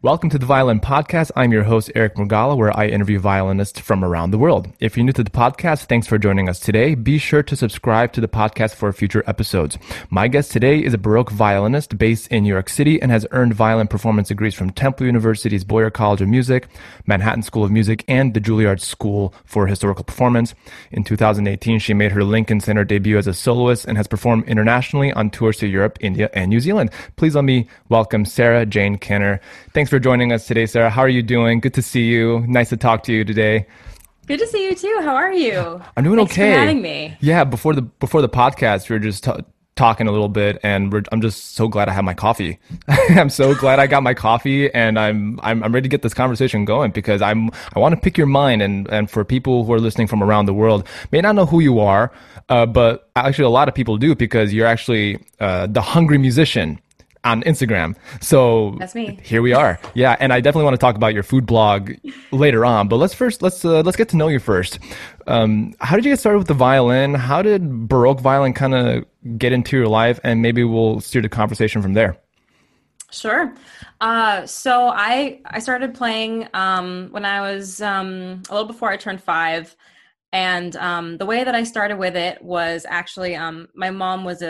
Welcome to the Violin Podcast. I'm your host, Eric Murgala, where I interview violinists from around the world. If you're new to the podcast, thanks for joining us today. Be sure to subscribe to the podcast for future episodes. My guest today is a Baroque violinist based in New York City and has earned violin performance degrees from Temple University's Boyer College of Music, Manhattan School of Music, and the Juilliard School for Historical Performance. In 2018, she made her Lincoln Center debut as a soloist and has performed internationally on tours to Europe, India, and New Zealand. Please let me welcome Sarah Jane Kenner. Thanks for joining us today, Sarah. How are you doing? Good to see you. Nice to talk to you today. Good to see you too. How are you? I'm doing okay. Thanks for having me. Yeah, before the podcast, we were just talking a little bit, and I'm just so glad I had my coffee. I'm so glad I got my coffee, and I'm ready to get this conversation going because I want to pick your mind, and for people who are listening from around the world may not know who you are, but actually a lot of people do because you're actually the Hungry Musician on Instagram. So that's me. Here we are. Yeah, and I definitely want to talk about your food blog later on, but let's get to know you first. How did you get started with the violin? How did Baroque violin kind of get into your life? And maybe we'll steer the conversation from there. Sure. So I started playing when I was a little before I turned 5. And the way that I started with it was actually my mom was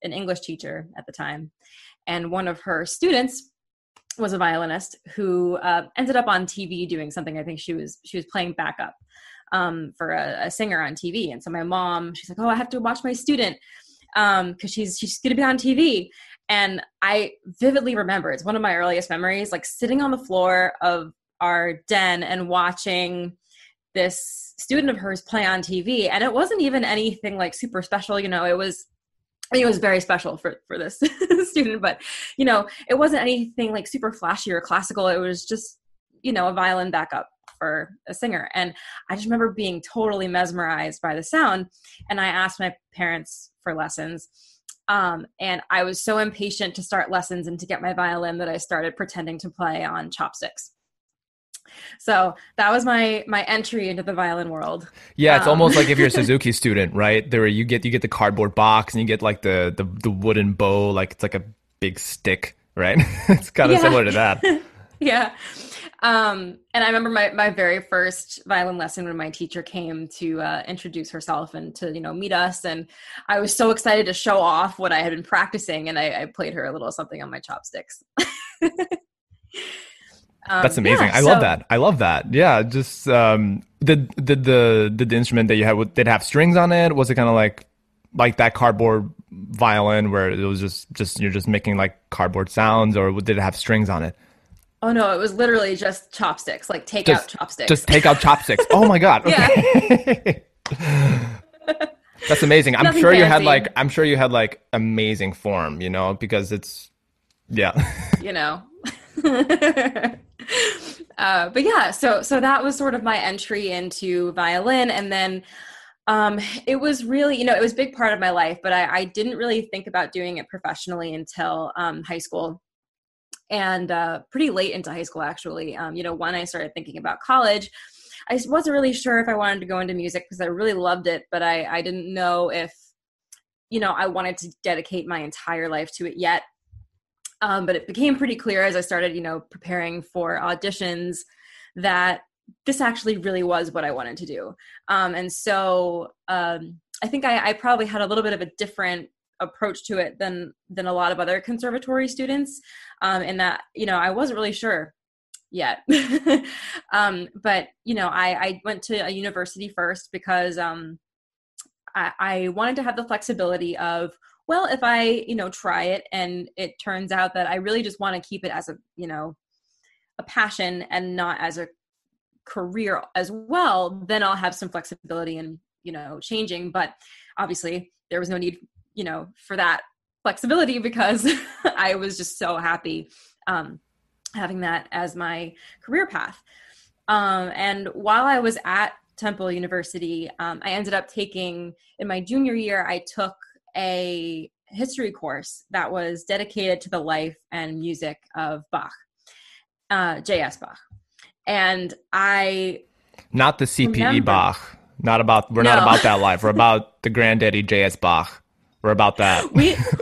an English teacher at the time, and one of her students was a violinist who ended up on TV doing something. I think she was playing backup for a singer on TV, and so my mom, she's like, "Oh, I have to watch my student because she's going to be on TV." And I vividly remember, it's one of my earliest memories, like sitting on the floor of our den and watching this student of hers play on TV, and it wasn't even anything like super special, you know. It was very special for this student, but, you know, it wasn't anything like super flashy or classical. It was just, you know, a violin backup for a singer. And I just remember being totally mesmerized by the sound. And I asked my parents for lessons. And I was so impatient to start lessons and to get my violin that I started pretending to play on chopsticks. So that was my entry into the violin world. Yeah, it's almost like if you're a Suzuki student, right? There you get the cardboard box and you get like the wooden bow, like it's like a big stick, right? It's kind of similar to that. Yeah. And I remember my very first violin lesson when my teacher came to introduce herself and to, you know, meet us. And I was so excited to show off what I had been practicing, and I played her a little something on my chopsticks. That's amazing. Yeah, I love that. Yeah. Just did the instrument that you had, did it have strings on it? Was it kind of like that cardboard violin where it was just you're just making like cardboard sounds, or did it have strings on it? Oh no, it was literally just chopsticks. Like take out chopsticks. Just take out chopsticks. Oh my god. Okay. Yeah. That's amazing. I'm sure you had like amazing form, you know, because it's you know. But yeah, so that was sort of my entry into violin. And then it was really, you know, it was a big part of my life, but I didn't really think about doing it professionally until high school, and pretty late into high school, actually. You know, when I started thinking about college, I wasn't really sure if I wanted to go into music because I really loved it, but I didn't know if, you know, I wanted to dedicate my entire life to it yet. But it became pretty clear as I started, you know, preparing for auditions that this actually really was what I wanted to do. And so I think I probably had a little bit of a different approach to it than a lot of other conservatory students, in that, you know, I wasn't really sure yet. But, you know, I went to a university first because I wanted to have the flexibility of, well, if I, you know, try it and it turns out that I really just want to keep it as a, you know, a passion and not as a career as well, then I'll have some flexibility in, you know, changing. But obviously there was no need, you know, for that flexibility because I was just so happy having that as my career path. And while I was at Temple University, I ended up taking, in my junior year, I took a history course that was dedicated to the life and music of Bach, J.S. Bach. And I... Not the CPE remember, Bach. Not about, we're not about that life. We're about the granddaddy J.S. Bach. We're about that.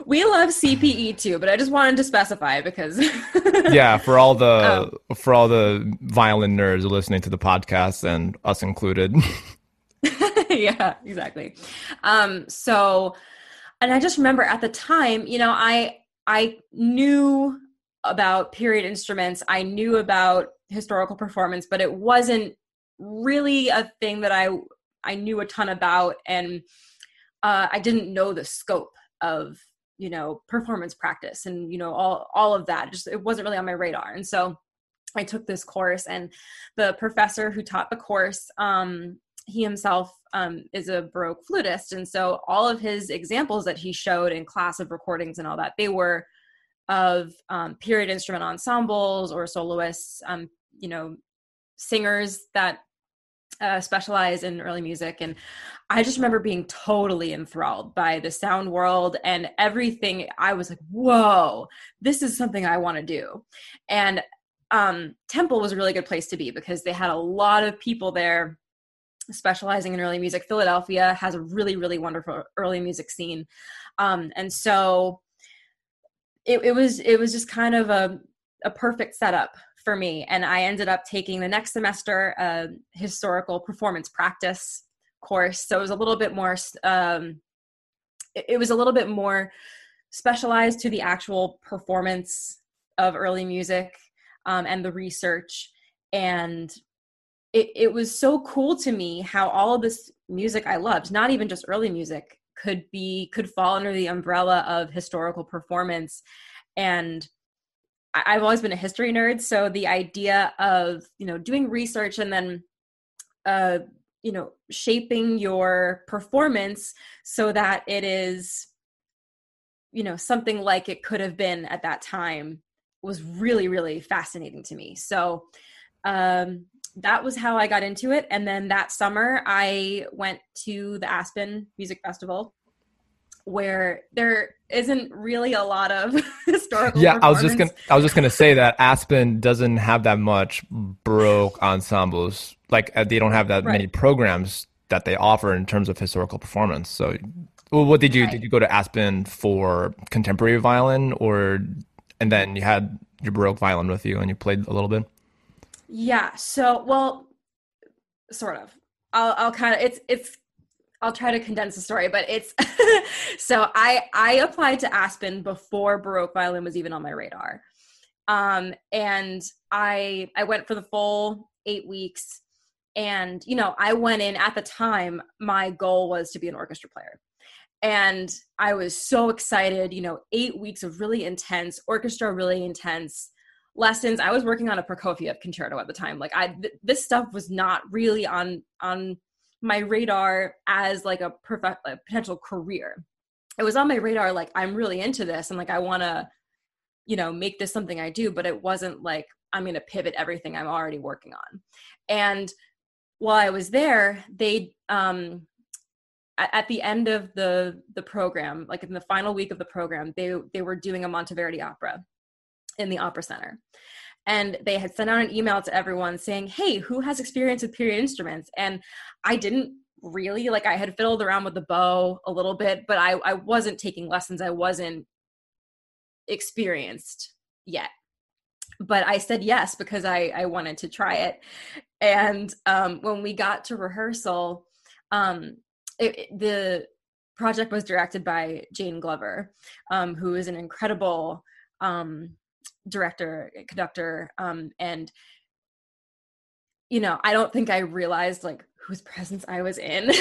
We love CPE too, but I just wanted to specify because yeah, for all the violin nerds listening to the podcast and us included. Yeah, exactly. So, and I just remember at the time, you know, I knew about period instruments. I knew about historical performance, but it wasn't really a thing that I knew a ton about, and I didn't know the scope of, you know, performance practice and, you know, all of that. Just, it wasn't really on my radar. And so I took this course, and the professor who taught the course, he himself is a Baroque flutist. And so all of his examples that he showed in class of recordings and all that, they were of period instrument ensembles or soloists, you know, singers that specialize in early music. And I just remember being totally enthralled by the sound world and everything. I was like, whoa, this is something I want to do. And Temple was a really good place to be because they had a lot of people there specializing in early music. Philadelphia has a really, really wonderful early music scene. And so it was just kind of a perfect setup for me. And I ended up taking the next semester a historical performance practice course. So it was a little bit more, it was a little bit more specialized to the actual performance of early music and the research. And it was so cool to me how all of this music I loved, not even just early music, could fall under the umbrella of historical performance. And I've always been a history nerd, so the idea of, you know, doing research and then, you know, shaping your performance so that it is, you know, something like it could have been at that time was really, really fascinating to me. So that was how I got into it. And then that summer, I went to the Aspen Music Festival, where there isn't really a lot of historical. Yeah, I was just gonna say that Aspen doesn't have that much Baroque ensembles. Like they don't have that many programs that they offer in terms of historical performance. So, well, what did you did you go to Aspen for contemporary violin, or and then you had your Baroque violin with you and you played a little bit? Yeah. So, well, sort of. I'll kind of I'll try to condense the story, but it's, so I applied to Aspen before Baroque violin was even on my radar. And I went for the full 8 weeks, and, you know, I went in at the time, my goal was to be an orchestra player, and I was so excited, you know, 8 weeks of really intense orchestra, really intense lessons. I was working on a Prokofiev concerto at the time. Like this stuff was not really on my radar as like a potential career. It was on my radar, like, I'm really into this, and like, I want to, you know, make this something I do, but it wasn't like, I'm going to pivot everything I'm already working on. And while I was there, they, at the end of the program, like in the final week of the program, they were doing a Monteverdi opera in the Opera Center. And they had sent out an email to everyone saying, hey, who has experience with period instruments? And I didn't really, like, I had fiddled around with the bow a little bit, but I wasn't taking lessons. I wasn't experienced yet. But I said yes, because I wanted to try it. And when we got to rehearsal, the project was directed by Jane Glover, who is an incredible director, conductor, and, you know, I don't think I realized like whose presence I was in.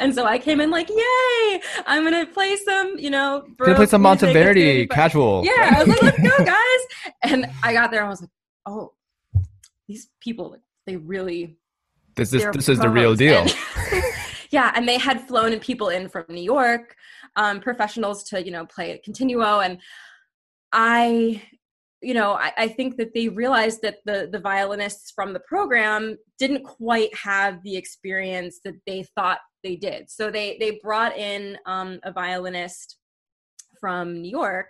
And so I came in like, yay, I'm going to play some, you know, Baroque, play some Monteverdi, casual. Yeah. I was like, let's go, guys. And I got there and I was like, oh, these people, they really, this is the real deal. And yeah. And they had flown in people in from New York, professionals to, you know, play continuo. And I think that they realized that the violinists from the program didn't quite have the experience that they thought they did. So they brought in a violinist from New York,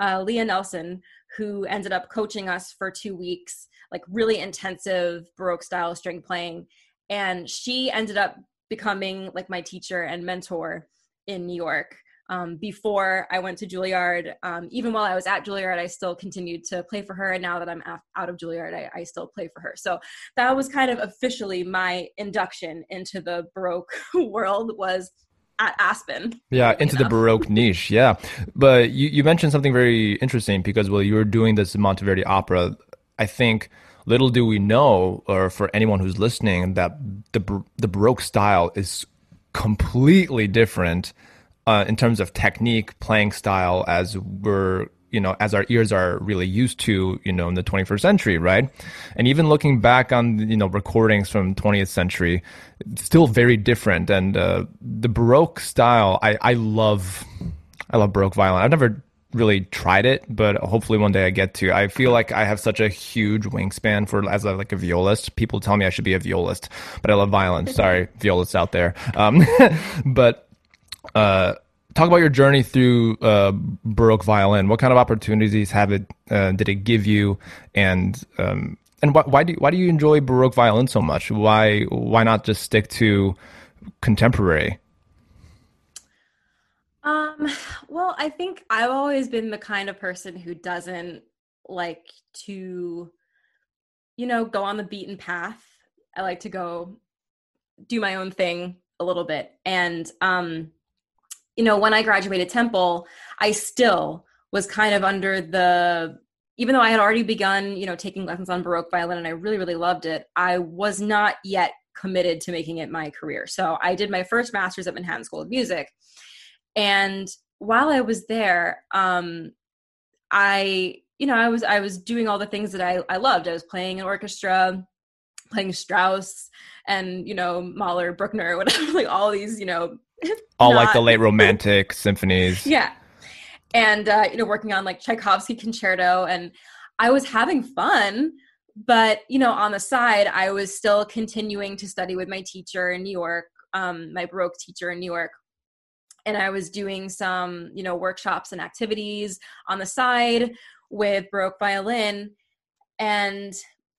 Leah Nelson, who ended up coaching us for 2 weeks, like really intensive Baroque style string playing. And she ended up becoming like my teacher and mentor in New York. Before I went to Juilliard, even while I was at Juilliard, I still continued to play for her. And now that I'm out of Juilliard, I still play for her. So that was kind of officially my induction into the Baroque world, was at Aspen. Yeah, into the Baroque niche. Yeah. But you mentioned something very interesting because while you were doing this Monteverdi opera, I think little do we know, or for anyone who's listening, that the Baroque style is completely different in terms of technique, playing style, as we're, you know, as our ears are really used to, you know, in the 21st century, right? And even looking back on, you know, recordings from 20th century, it's still very different. And the Baroque style, I love Baroque violin. I've never really tried it, but hopefully one day I get to. I feel like I have such a huge wingspan for as a violist. People tell me I should be a violist, but I love violin. Sorry, violists out there. But talk about your journey through Baroque violin. What kind of opportunities did it give you, and why do you enjoy Baroque violin so much? Why not just stick to contemporary? Well, I think I've always been the kind of person who doesn't like to, you know, go on the beaten path. I like to go do my own thing a little bit. And, you know, when I graduated Temple, I still was kind of under the, even though I had already begun, you know, taking lessons on Baroque violin and I really, really loved it, I was not yet committed to making it my career. So I did my first master's at Manhattan School of Music. And while I was there, I was doing all the things that I loved. I was playing in orchestra, playing Strauss and, you know, Mahler, Bruckner, whatever, like all these, you know, all like the late romantic symphonies. Yeah. And, you know, working on like Tchaikovsky concerto, and I was having fun, but, you know, on the side, I was still continuing to study with my teacher in New York, my Baroque teacher in New York. And I was doing some, you know, workshops and activities on the side with Baroque violin. And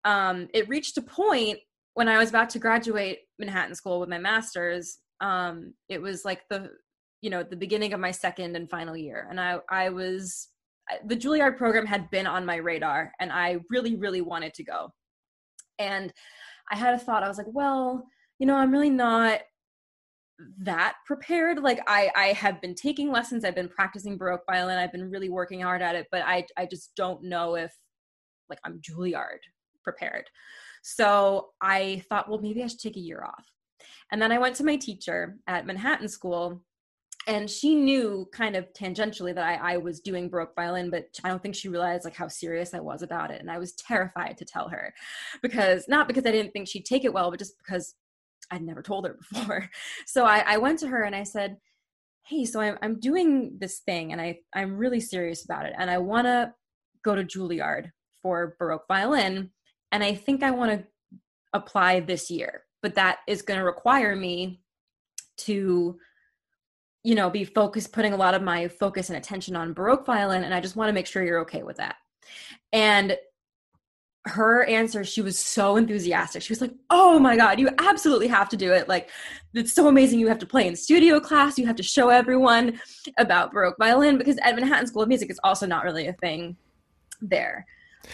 it reached a point when I was about to graduate Manhattan School with my master's. It was like the beginning of my second and final year. And the Juilliard program had been on my radar and I really, really wanted to go. And I had a thought, I was like, well, you know, I'm really not that prepared. Like I have been taking lessons. I've been practicing Baroque violin. I've been really working hard at it, but I just don't know if like I'm Juilliard prepared. So I thought, well, maybe I should take a year off. And then I went to my teacher at Manhattan School, and she knew kind of tangentially that I was doing Baroque violin, but I don't think she realized like how serious I was about it. And I was terrified to tell her, because not because I didn't think she'd take it well, but just because I'd never told her before. So I went to her and I said, hey, so I'm doing this thing and I'm really serious about it. And I want to go to Juilliard for Baroque violin. And I think I want to apply this year, but that is going to require me to, you know, be focused, putting a lot of my focus and attention on Baroque violin. And I just want to make sure you're okay with that. And her answer, she was so enthusiastic. She was like, oh my God, you absolutely have to do it. Like, it's so amazing. You have to play in studio class. You have to show everyone about Baroque violin, because at Manhattan School of Music, it's also not really a thing there.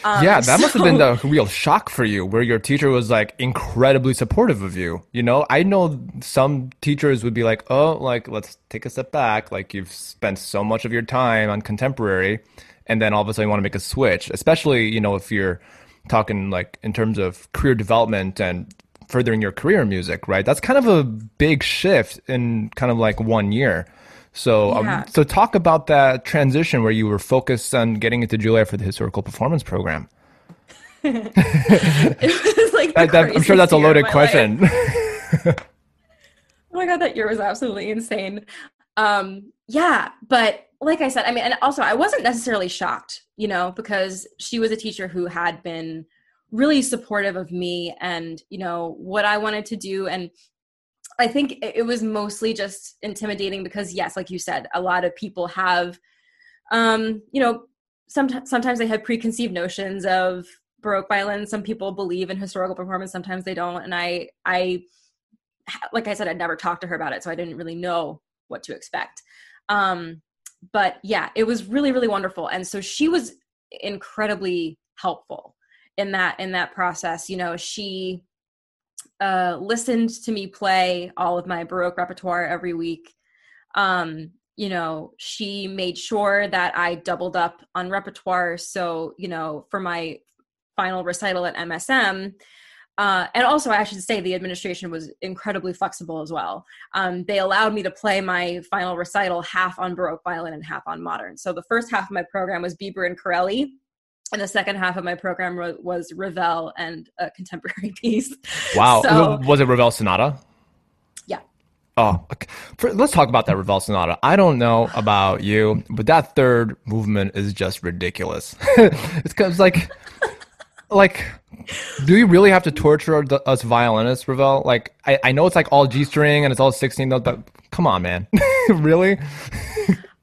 Must have been the real shock for you, where your teacher was like incredibly supportive of you. You know, I know some teachers would be like, oh, like, let's take a step back. Like, you've spent so much of your time on contemporary, and then all of a sudden you want to make a switch, especially, you know, if you're talking like in terms of career development and furthering your career in music, right? That's kind of a big shift in kind of like 1 year. So yeah. So talk about that transition where you were focused on getting into Juilliard for the historical performance program. It was like I'm sure that's a loaded question. Oh my God, that year was absolutely insane. Yeah. But like I said, I mean, and also I wasn't necessarily shocked, you know, because she was a teacher who had been really supportive of me and, you know, what I wanted to do. And I think it was mostly just intimidating because, yes, like you said, a lot of people have, you know, sometimes they have preconceived notions of Baroque violin. Some people believe in historical performance, sometimes they don't. And I like I said, I'd never talked to her about it, so I didn't really know what to expect. But yeah, it was really, really wonderful. And so she was incredibly helpful in that process. You know, she listened to me play all of my Baroque repertoire every week. You know, she made sure that I doubled up on repertoire. So, you know, for my final recital at MSM, and also I should say the administration was incredibly flexible as well. They allowed me to play my final recital half on Baroque violin and half on modern. So the first half of my program was Biber and Corelli, and the second half of my program was Ravel and a contemporary piece. Wow. So, was it Ravel Sonata? Yeah. Oh, okay. Let's talk about that Ravel Sonata. I don't know about you, but that third movement is just ridiculous. It's because like, do you really have to torture us violinists, Ravel? Like, I know it's like all G string and it's all 16 notes, but come on, man. Really?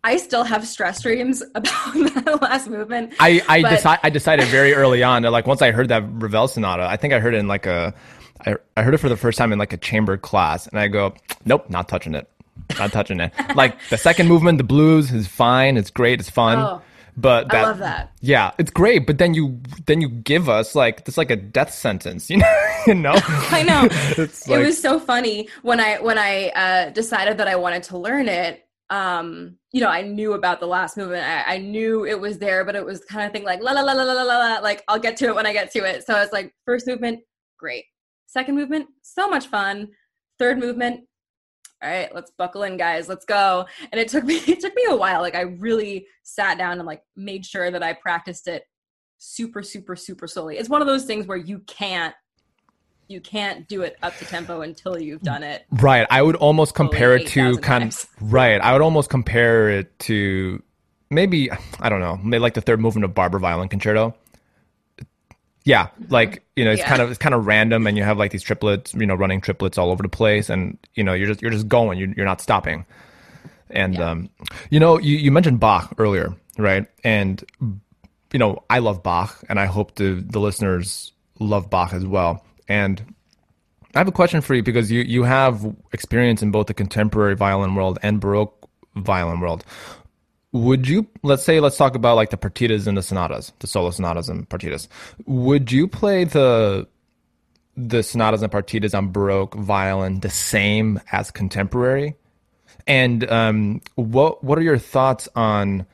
I still have stress dreams about that last movement. I decided very early on that, like, once I heard that Ravel Sonata, I think I heard it in like I heard it for the first time in like a chamber class, and I go, nope, not touching it. Not touching it. Like, the second movement, the blues, is fine, it's great, it's fun. Oh. But I love that. Yeah, it's great. But then you give us like this, like a death sentence, you know? I know. It was so funny when I decided that I wanted to learn it. You know, I knew about the last movement. I knew it was there, but it was the kind of thing like la la la la la la la. Like, I'll get to it when I get to it. So it's like, first movement, great. Second movement, so much fun. Third movement, all right, let's buckle in, guys. Let's go. And it took me a while. Like, I really sat down and like made sure that I practiced it super, super, super slowly. It's one of those things where you can't do it up to tempo until you've done it. Right. I would almost compare it to maybe, I don't know, maybe like the third movement of Barber Violin Concerto. Yeah, like, you know, it's kind of random, and you have like these triplets, you know, running triplets all over the place, and you know, you're just going, you're not stopping. And you know, you mentioned Bach earlier, right? And you know, I love Bach, and I hope the listeners love Bach as well. And I have a question for you, because you have experience in both the contemporary violin world and Baroque violin world. Would you, let's talk about like the partitas and the sonatas, the solo sonatas and partitas. Would you play the sonatas and partitas on Baroque violin the same as contemporary? And what are your thoughts on,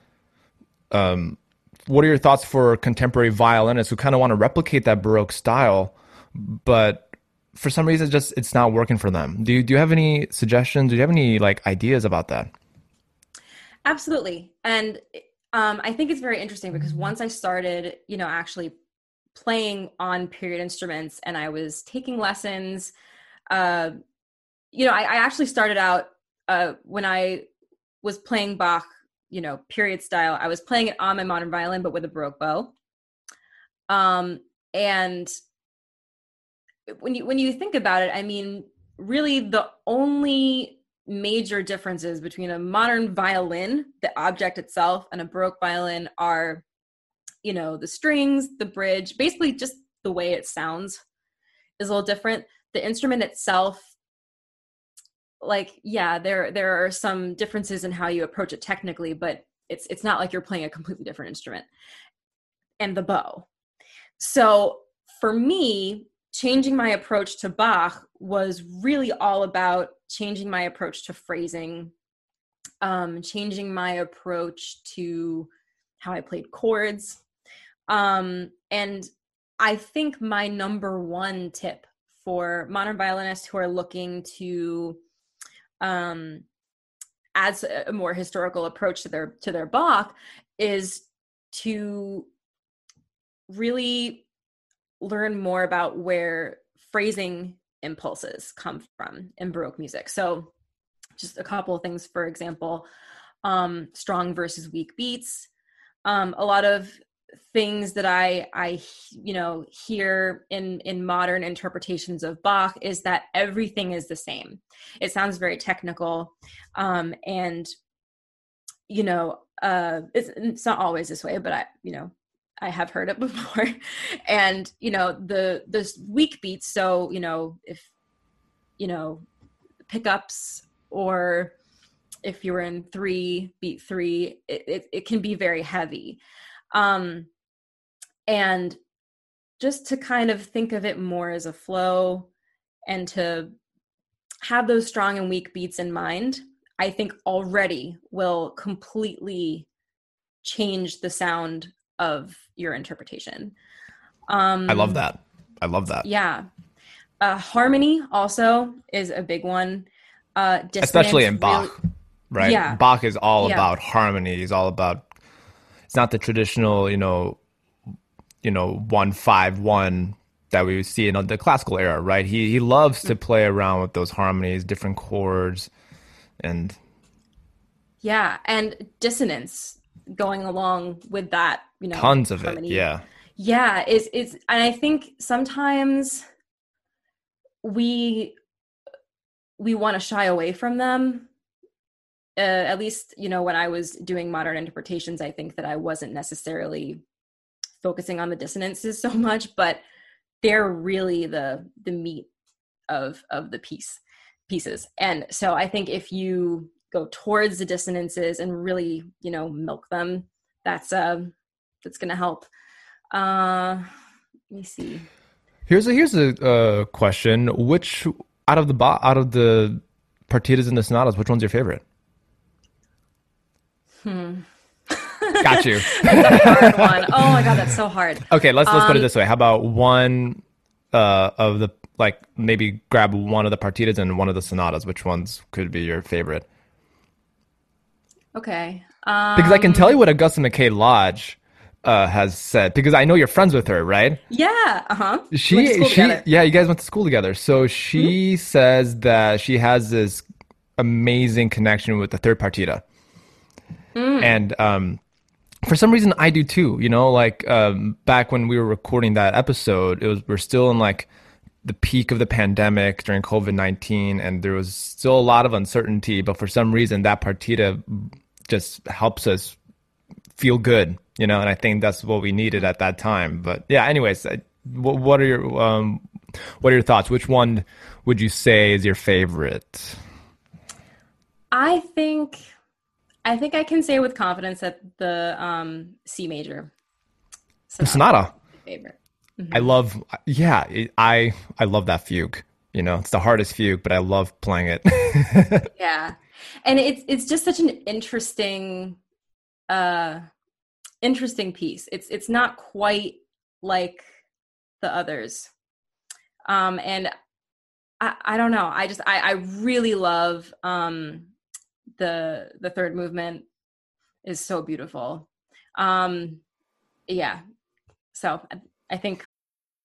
what are your thoughts for contemporary violinists who kind of want to replicate that Baroque style, but for some reason it's not working for them? Do you have any suggestions? Do you have any like ideas about that? Absolutely. And I think it's very interesting because once I started, you know, actually playing on period instruments and I was taking lessons, you know, I actually started out when I was playing Bach, you know, period style, I was playing it on my modern violin, but with a Baroque bow. And when you think about it, I mean, really the only major differences between a modern violin, the object itself, and a Baroque violin are, you know, the strings, the bridge, basically just the way it sounds is a little different. The instrument itself, like, yeah, there are some differences in how you approach it technically, but it's not like you're playing a completely different instrument. And the bow. So for me, changing my approach to Bach was really all about changing my approach to phrasing, changing my approach to how I played chords. And I think my number one tip for modern violinists who are looking to add a more historical approach to their Bach is to really learn more about where phrasing impulses come from in Baroque music. So just a couple of things, for example, strong versus weak beats. A lot of things that I hear in modern interpretations of Bach is that everything is the same. It sounds very technical, and it's not always this way, but I have heard it before. And, the weak beats. So, if pickups, or if you were in 3/3, it can be very heavy. And just to kind of think of it more as a flow and to have those strong and weak beats in mind, I think already will completely change the sound of your interpretation. I love that. Yeah. Harmony also is a big one. Especially in Bach, right? Yeah. Bach is all about harmony. He's all about, it's not the traditional, 1-5-1 that we would see in the classical era, right? He loves to play around with those harmonies, different chords, and dissonance going along with that, tons of harmony. Yeah. It's, and I think sometimes we want to shy away from them. At least, when I was doing modern interpretations, I think that I wasn't necessarily focusing on the dissonances so much, but they're really the meat of the pieces. And so I think if you go towards the dissonances and really, milk them, that's going to help. Let me see. Here's a question. Which out of the partitas and the sonatas, which one's your favorite? Got you. That's a hard one. Oh my God, that's so hard. Okay, let's put it this way. How about one of the, maybe grab one of the partitas and one of the sonatas? Which ones could be your favorite? Okay. Because I can tell you what Augusta McKay Lodge has said, because I know you're friends with her, right? Yeah. Uh-huh. You guys went to school together. So she says that she has this amazing connection with the third partita. Mm. And for some reason I do too, back when we were recording that episode, we're still in the peak of the pandemic during COVID-19, and there was still a lot of uncertainty, but for some reason that partita just helps us feel good, and I think that's what we needed at that time. But yeah, anyways, what are your thoughts? Which one would you say is your favorite? I think I can say with confidence that the C major sonata. Favorite. Mm-hmm. I love that fugue. It's the hardest fugue, but I love playing it. Yeah, and it's just such an interesting piece. It's not quite like the others, and I don't know. I really love. The third movement is so beautiful. So I think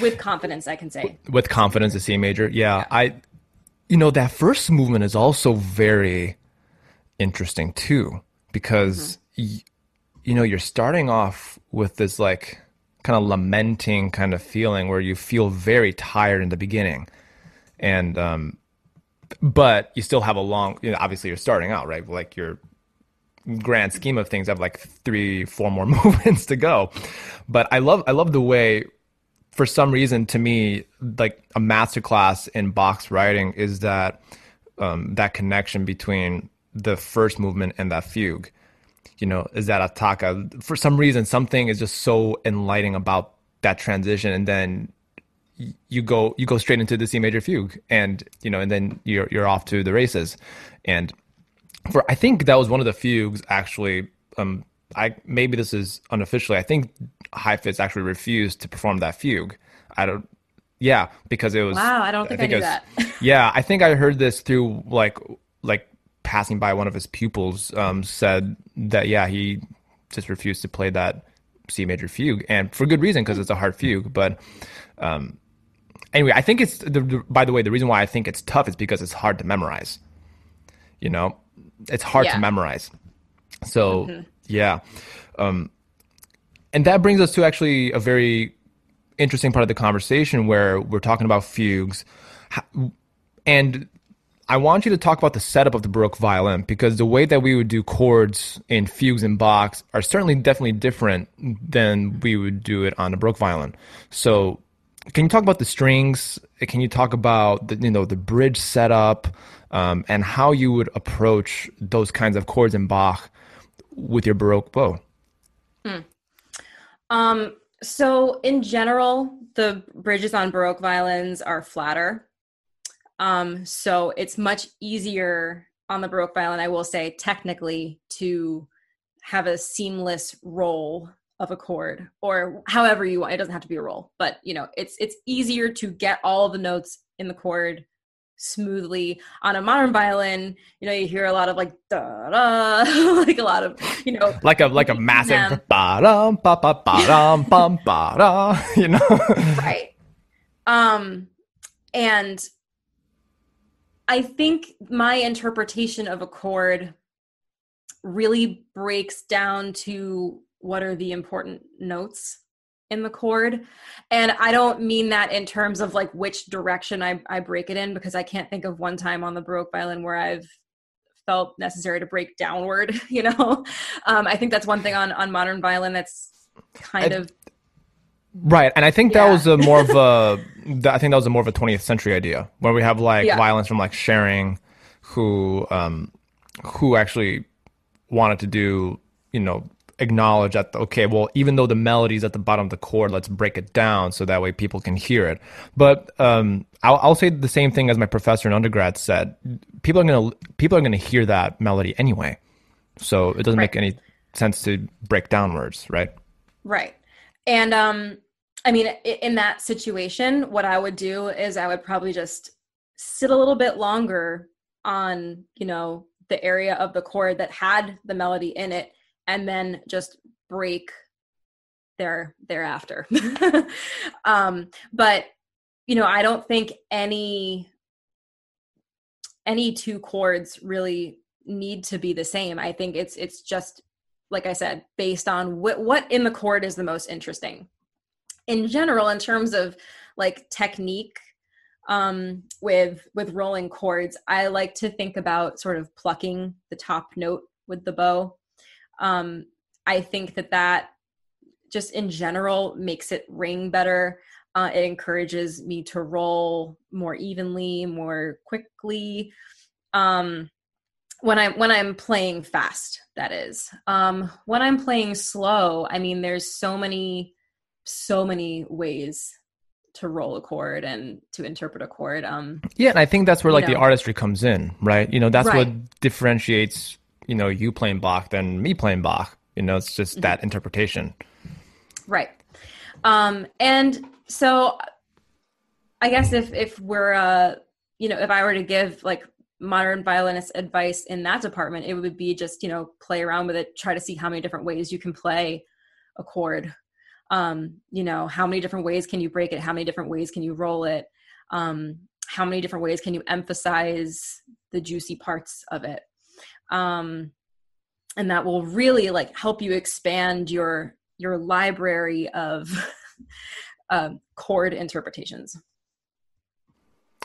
With confidence, I can say. With confidence, a C major. Yeah. That first movement is also very interesting too, because, you're starting off with this kind of lamenting kind of feeling where you feel very tired in the beginning. And, but you still have a long, obviously you're starting out, right? Your grand scheme of things have 3-4 more movements to go. But I love the way, for some reason, to me, a masterclass in Bach's writing is that that connection between the first movement and that fugue, is that attacca. For some reason, something is just so enlightening about that transition, and then you go straight into the C major fugue, and then you're off to the races. And for, I think that was one of the few, actually, maybe this is unofficially, I think Heifetz actually refused to perform that fugue. Yeah, because it was. Wow, I don't think I knew that. Yeah, I think I heard this through like passing by one of his pupils said that, yeah, he just refused to play that C major fugue, and for good reason, because it's a hard fugue. But anyway, I think it's, by the way, the reason why I think it's tough is because it's hard to memorize. You know, it's hard to memorize. So, yeah. And that brings us to actually a very interesting part of the conversation where we're talking about fugues, and I want you to talk about the setup of the Baroque violin, because the way that we would do chords in fugues and Bachs are definitely different than we would do it on the Baroque violin. So can you talk about the strings? Can you talk about the bridge setup, and how you would approach those kinds of chords in Bach with your Baroque bow? So in general, the bridges on Baroque violins are flatter. So it's much easier on the Baroque violin, I will say, technically, to have a seamless roll of a chord, or however you want. It doesn't have to be a roll, but it's easier to get all the notes in the chord smoothly. On a modern violin, you hear a lot of like da da, like a lot of like a massive ba dum ba ba ba dum bum ba da, right? And I think my interpretation of a chord really breaks down to what are the important notes in the chord. And I don't mean that in terms of like which direction I break it in, because I can't think of one time on the Baroque violin where I've felt necessary to break downward, I think that's one thing on modern violin that's kind of. Right. And I think that was more of a 20th century idea, where we have violins from like Schering who actually wanted to do, acknowledge that, okay, well, even though the melody's at the bottom of the chord, let's break it down so that way people can hear it. But I'll say the same thing as my professor in undergrad said: people are gonna hear that melody anyway, so it doesn't make any sense to break downwards, right. And in that situation, what I would do is I would probably just sit a little bit longer on the area of the chord that had the melody in it, and then just break thereafter. But, I don't think any two chords really need to be the same. I think it's just, like I said, based on what in the chord is the most interesting. In general, in terms of like technique, with rolling chords, I like to think about sort of plucking the top note with the bow. I think that just in general makes it ring better. It encourages me to roll more evenly, more quickly. When I'm playing fast, that is. When I'm playing slow, there's so many ways to roll a chord and to interpret a chord. And I think that's where the artistry comes in, right? That's what differentiates you playing Bach than me playing Bach. It's just that interpretation. Right. And so I guess if we're, if I were to give like modern violinist advice in that department, it would be just, play around with it, try to see how many different ways you can play a chord. How many different ways can you break it? How many different ways can you roll it? How many different ways can you emphasize the juicy parts of it? And that will really help you expand your library of chord interpretations.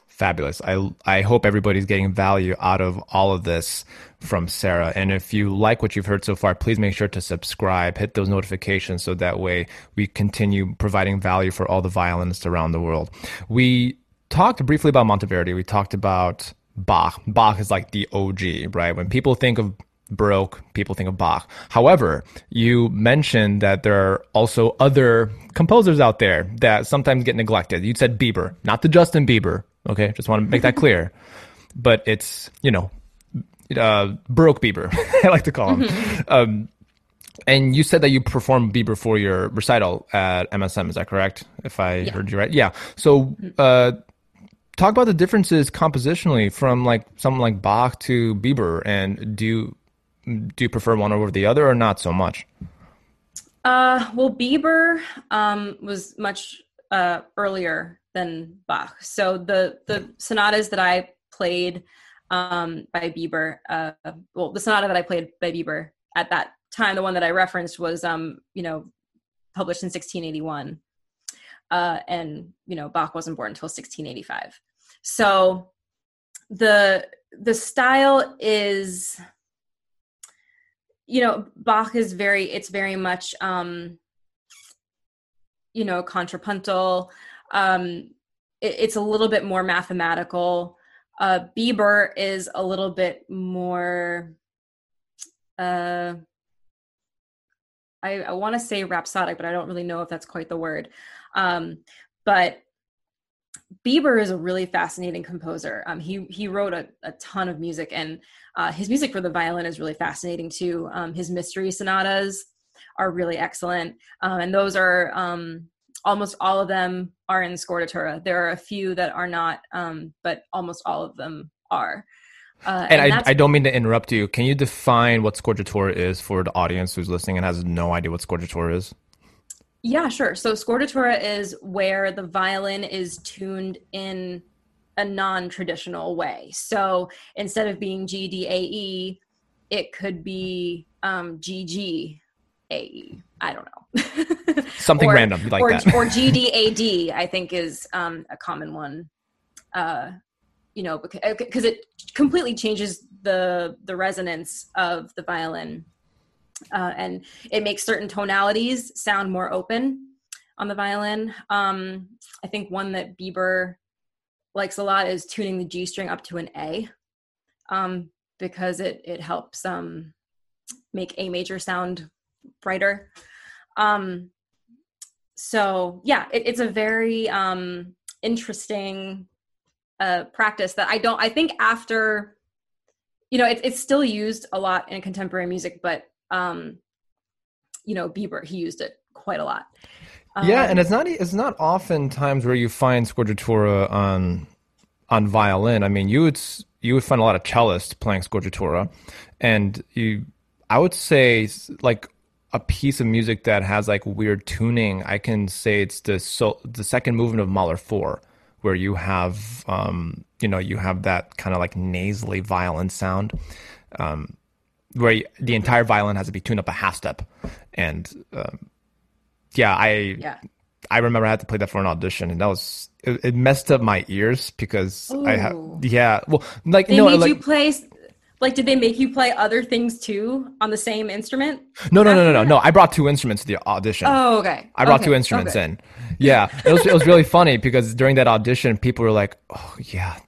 Fabulous. I hope everybody's getting value out of all of this from Sarah. And if you like what you've heard so far, please make sure to subscribe, hit those notifications, so that way we continue providing value for all the violinists around the world. We talked briefly about Monteverdi. We talked about Bach. Bach is like the OG, right? When people think of Baroque, people think of Bach. However, you mentioned that there are also other composers out there that sometimes get neglected. You said Biber, not the Justin Bieber. Okay, just want to make that clear. But it's, Baroque Biber, I like to call him. Mm-hmm. And you said that you performed Biber for your recital at MSM, is that correct? If I heard you right. Yeah. So talk about the differences compositionally from like someone like Bach to Biber, and do you prefer one over the other or not so much? Well, Biber was much earlier than Bach. So the sonatas that I played by Biber, the sonata that I played by Biber at that time, the one that I referenced was, published in 1681. And, Bach wasn't born until 1685. So the style is, Bach is very much, contrapuntal. It's a little bit more mathematical. Biber is a little bit more, I want to say rhapsodic, but I don't really know if that's quite the word. But Biber is a really fascinating composer. He wrote a ton of music, and his music for the violin is really fascinating too. His mystery sonatas are really excellent. And those are, almost all of them are in scordatura. There are a few that are not, but almost all of them are. And I don't mean to interrupt you. Can you define what scordatura is for the audience who's listening and has no idea what scordatura is? Yeah, sure. So scordatura is where the violin is tuned in a non-traditional way. So instead of being G, D, A, E, it could be G, G, A, E. I don't know. Something random like that. Or G, D, A, D, I think is a common one. Because it completely changes the resonance of the violin. And it makes certain tonalities sound more open on the violin. I think one that Biber likes a lot is tuning the G string up to an A, because it helps make A major sound brighter. It's a very interesting practice that I think after, it's still used a lot in contemporary music, but Biber, he used it quite a lot. And it's not often times where you find scordatura on violin. I mean, you would find a lot of cellists playing scordatura, and I would say like a piece of music that has like weird tuning, I can say it's the second movement of Mahler 4, where you have you have that kind of like nasally violin sound. Where the entire violin has to be tuned up a half step, and I remember I had to play that for an audition, and that was it messed up my ears because Ooh. Did they make you play other things too on the same instrument? No. I brought two instruments to the audition. Oh, okay. I brought two instruments in. Yeah, it was really funny because during that audition, people were like, "Oh yeah,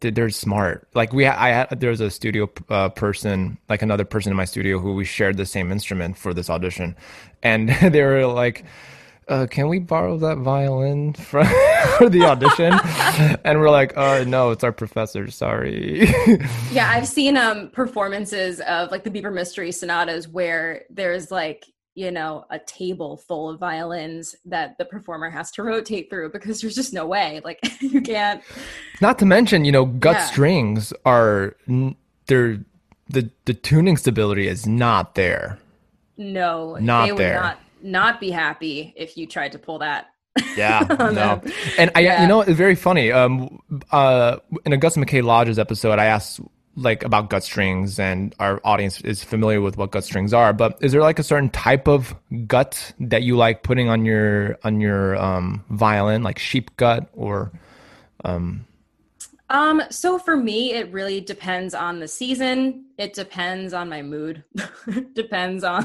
they're smart." Like there was a studio person, like another person in my studio who we shared the same instrument for this audition, and they were like, "Can we borrow that violin for the audition?" And we're like, "No, it's our professor. Sorry." Yeah, I've seen performances of like the Biber Mystery Sonatas where there's like a table full of violins that the performer has to rotate through because there's just no way, like you can't. Not to mention, gut strings are there. The tuning stability is not there. No, not they there. Would not be happy if you tried to pull that. Yeah, no. And it's very funny. In Augusta McKay Lodge's episode, I asked like about gut strings, and our audience is familiar with what gut strings are, but is there like a certain type of gut that you like putting on your violin, like sheep gut or so for me, it really depends on the season. It depends on my mood. It depends on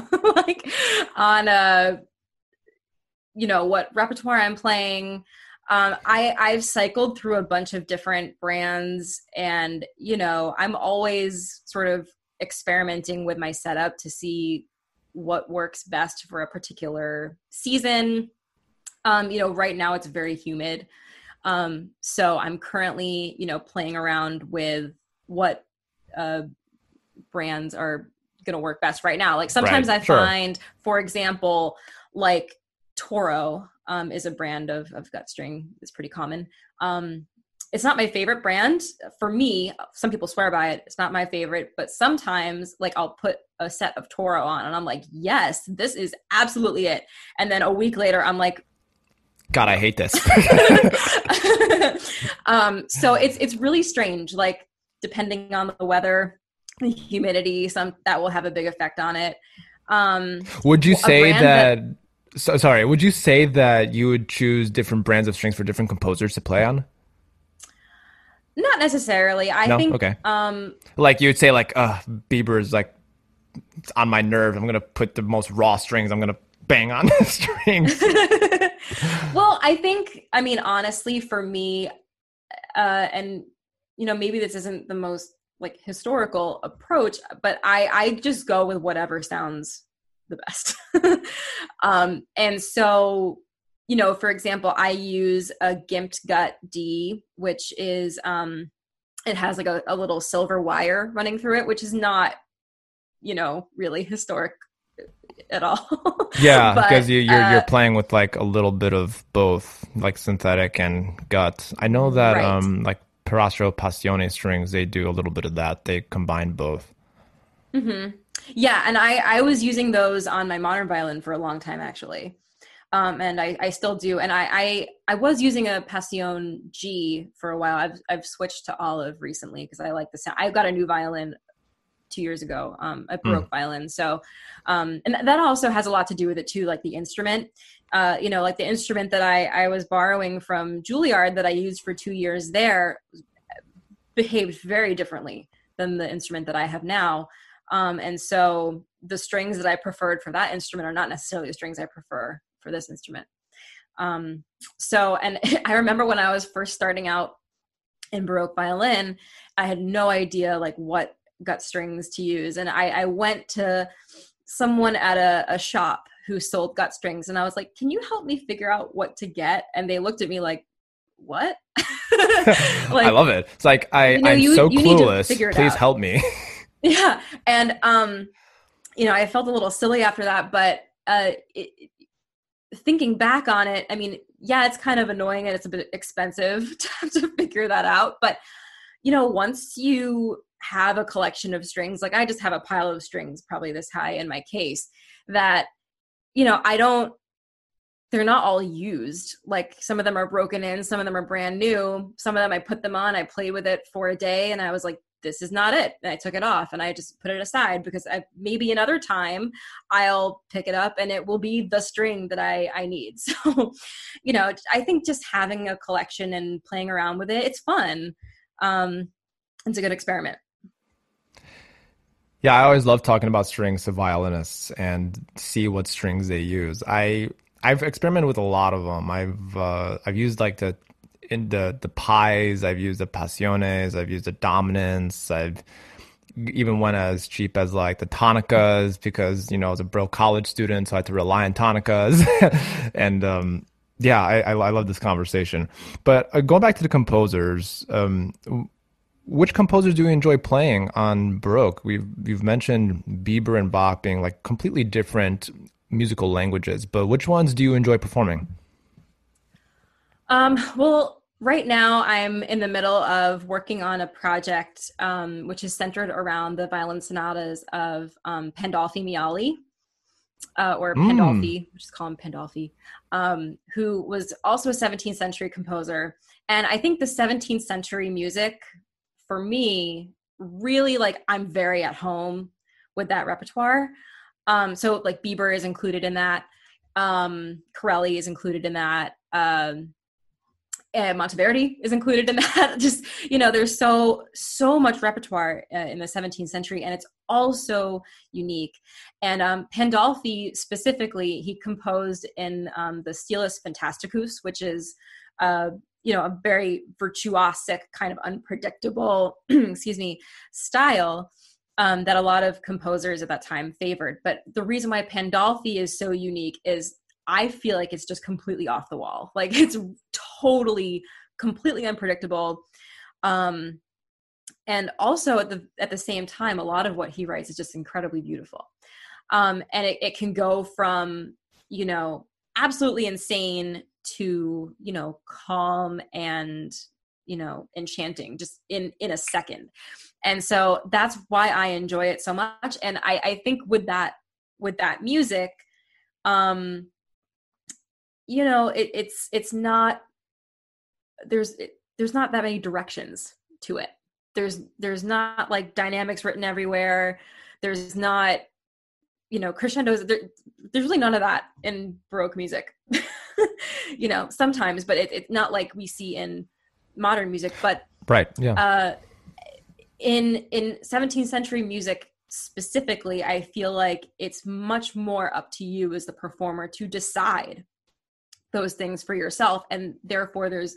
what repertoire I'm playing. I've cycled through a bunch of different brands, and, I'm always sort of experimenting with my setup to see what works best for a particular season. Right now it's very humid. So I'm currently, playing around with what brands are going to work best right now. Like sometimes I find, for example, like Toro is a brand of gut string. It's pretty common. It's not my favorite brand for me. Some people swear by it. It's not my favorite, but sometimes like I'll put a set of Toro on and I'm like, yes, this is absolutely it. And then a week later I'm like, God, I hate this. So it's really strange. Like depending on the weather, the humidity, that will have a big effect on it. Would you say would you say that you would choose different brands of strings for different composers to play on? Not necessarily. I think. Okay. Like you would say, like Biber is like it's on my nerves. I'm gonna put the most raw strings. I'm gonna bang on the strings. Well, I think. I mean, honestly, for me, and you know, maybe this isn't the most like historical approach, but I just go with whatever sounds the best. And so, you know, for example, I use a gimped gut D, which is, it has like a little silver wire running through it, which is not, you know, really historic at all. Yeah. Because you're playing with like a little bit of both, like synthetic and gut. I know that, like Perastro Passione strings, they do a little bit of that. They combine both. Mm-hmm. Yeah. And I was using those on my modern violin for a long time, actually. And I still do. And I was using a Passione G for a while. I've switched to olive recently because I like the sound. I got a new violin 2 years ago, a Baroque violin. So, and that also has a lot to do with it too. Like the instrument, you know, like the instrument that I was borrowing from Juilliard that I used for 2 years there behaved very differently than the instrument that I have now. And so the strings that I preferred for that instrument are not necessarily the strings I prefer for this instrument. So, and I remember when I was first starting out in Baroque violin, I had no idea like what gut strings to use. And I went to someone at a shop who sold gut strings and I was like, can you help me figure out what to get? And they looked at me like, what? Like, I love it. It's like, I'm so clueless. Please help me. Yeah. And, you know, I felt a little silly after that, but, thinking back on it, I mean, yeah, it's kind of annoying and it's a bit expensive to have to figure that out. But, you know, once you have a collection of strings, like I just have a pile of strings, probably this high in my case, that, you know, they're not all used. Like some of them are broken in, some of them are brand new. Some of them I put them on, I played with it for a day and I was like, this is not it. And I took it off and I just put it aside because maybe another time I'll pick it up and it will be the string that I need. So, you know, I think just having a collection and playing around with it's fun. It's a good experiment. Yeah. I always love talking about strings to violinists and see what strings they use. I've experimented with a lot of them. I've used like the pies, I've used the passiones, I've used the dominants, I've even went as cheap as like the tonicas because, you know, I was a Broke college student, so I had to rely on tonicas. And I love this conversation. But going back to the composers, which composers do you enjoy playing on Baroque? You've mentioned Biber and Bach being like completely different musical languages, but which ones do you enjoy performing? Well, right now I'm in the middle of working on a project, which is centered around the violin sonatas of, Pandolfi Mealli, or Pandolfi, just call him Pandolfi, who was also a 17th century composer. And I think the 17th century music for me really, like, I'm very at home with that repertoire. So like Biber is included in that. Corelli is included in that. And Monteverdi is included in that. Just, you know, there's so much repertoire in the 17th century, and it's also unique. And Pandolfi specifically, he composed in the Stilus Fantasticus, which is, you know, a very virtuosic kind of unpredictable, style that a lot of composers at that time favored. But the reason why Pandolfi is so unique is I feel like it's just completely off the wall. Like it's completely unpredictable. And also at the same time, a lot of what he writes is just incredibly beautiful. And it can go from, you know, absolutely insane to, you know, calm and, you know, enchanting just in a second. And so that's why I enjoy it so much. And I think with that music, you know, there's not that many directions to it. There's not like dynamics written everywhere. There's not, you know, crescendos. There's really none of that in Baroque music, you know, sometimes, but it's not like we see in modern music, but right. Yeah. In 17th century music specifically, I feel like it's much more up to you as the performer to decide those things for yourself. And therefore there's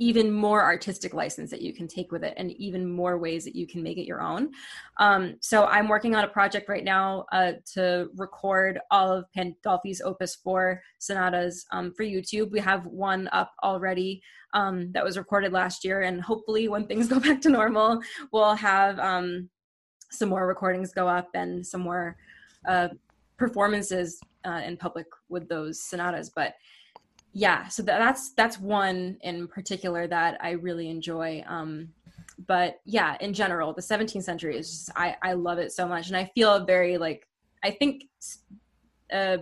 even more artistic license that you can take with it and even more ways that you can make it your own. So I'm working on a project right now to record all of Pandolfi's Opus 4 sonatas for YouTube. We have one up already that was recorded last year, and hopefully when things go back to normal, we'll have some more recordings go up and some more performances in public with those sonatas. But yeah, so that's one in particular that I really enjoy. But yeah, in general, the 17th century is just, I love it so much. And I feel very like, I think, I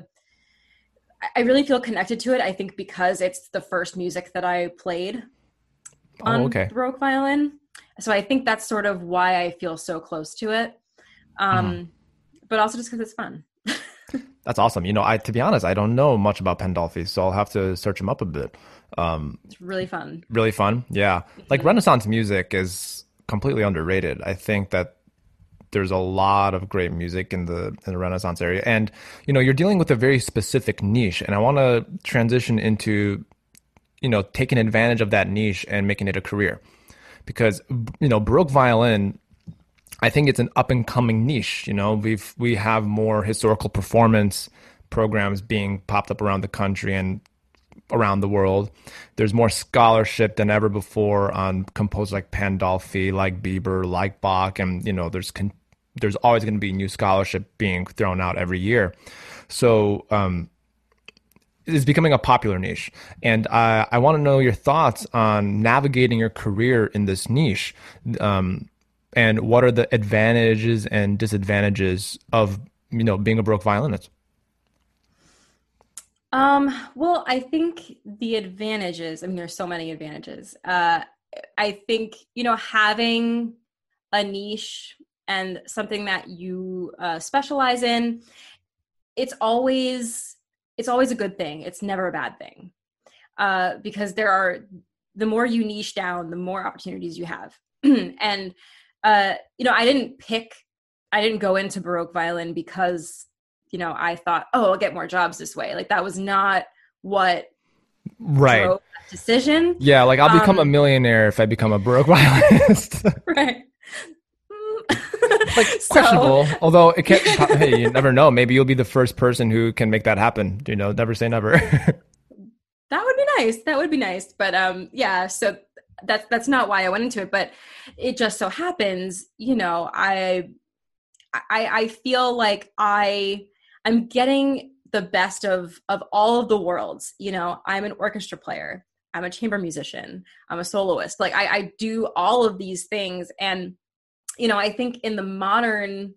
really feel connected to it. I think because it's the first music that I played on Baroque violin. So I think that's sort of why I feel so close to it. But also just because it's fun. That's awesome. You know, to be honest, I don't know much about Pandolfi, so I'll have to search him up a bit. It's really fun. Really fun. Yeah. Like Renaissance music is completely underrated. I think that there's a lot of great music in the Renaissance area. And, you know, you're dealing with a very specific niche. And I want to transition into, you know, taking advantage of that niche and making it a career. Because, you know, Baroque violin, I think it's an up-and-coming niche. You know, we have more historical performance programs being popped up around the country and around the world. There's more scholarship than ever before on composers like Pandolfi, like Biber, like Bach, and you know, there's always going to be new scholarship being thrown out every year. So it's becoming a popular niche, and I want to know your thoughts on navigating your career in this niche. And what are the advantages and disadvantages of, you know, being a Baroque violinist? Well, I think the advantages, I mean, there's so many advantages. I think, you know, having a niche and something that you specialize in, it's always a good thing. It's never a bad thing. Because the more you niche down, the more opportunities you have. And you know, I didn't go into Baroque violin because, you know, I thought, oh, I'll get more jobs this way. Like that was not what drove that decision. Yeah. Like I'll become a millionaire if I become a Baroque violinist. Right. Like questionable, so, although it can't, hey, you never know. Maybe you'll be the first person who can make that happen. You know, never say never. That would be nice. That would be nice. But yeah, so that's not why I went into it, but it just so happens, you know, I feel like I'm getting the best of all of the worlds. You know, I'm an orchestra player, I'm a chamber musician, I'm a soloist. Like I do all of these things. And, you know, I think in the modern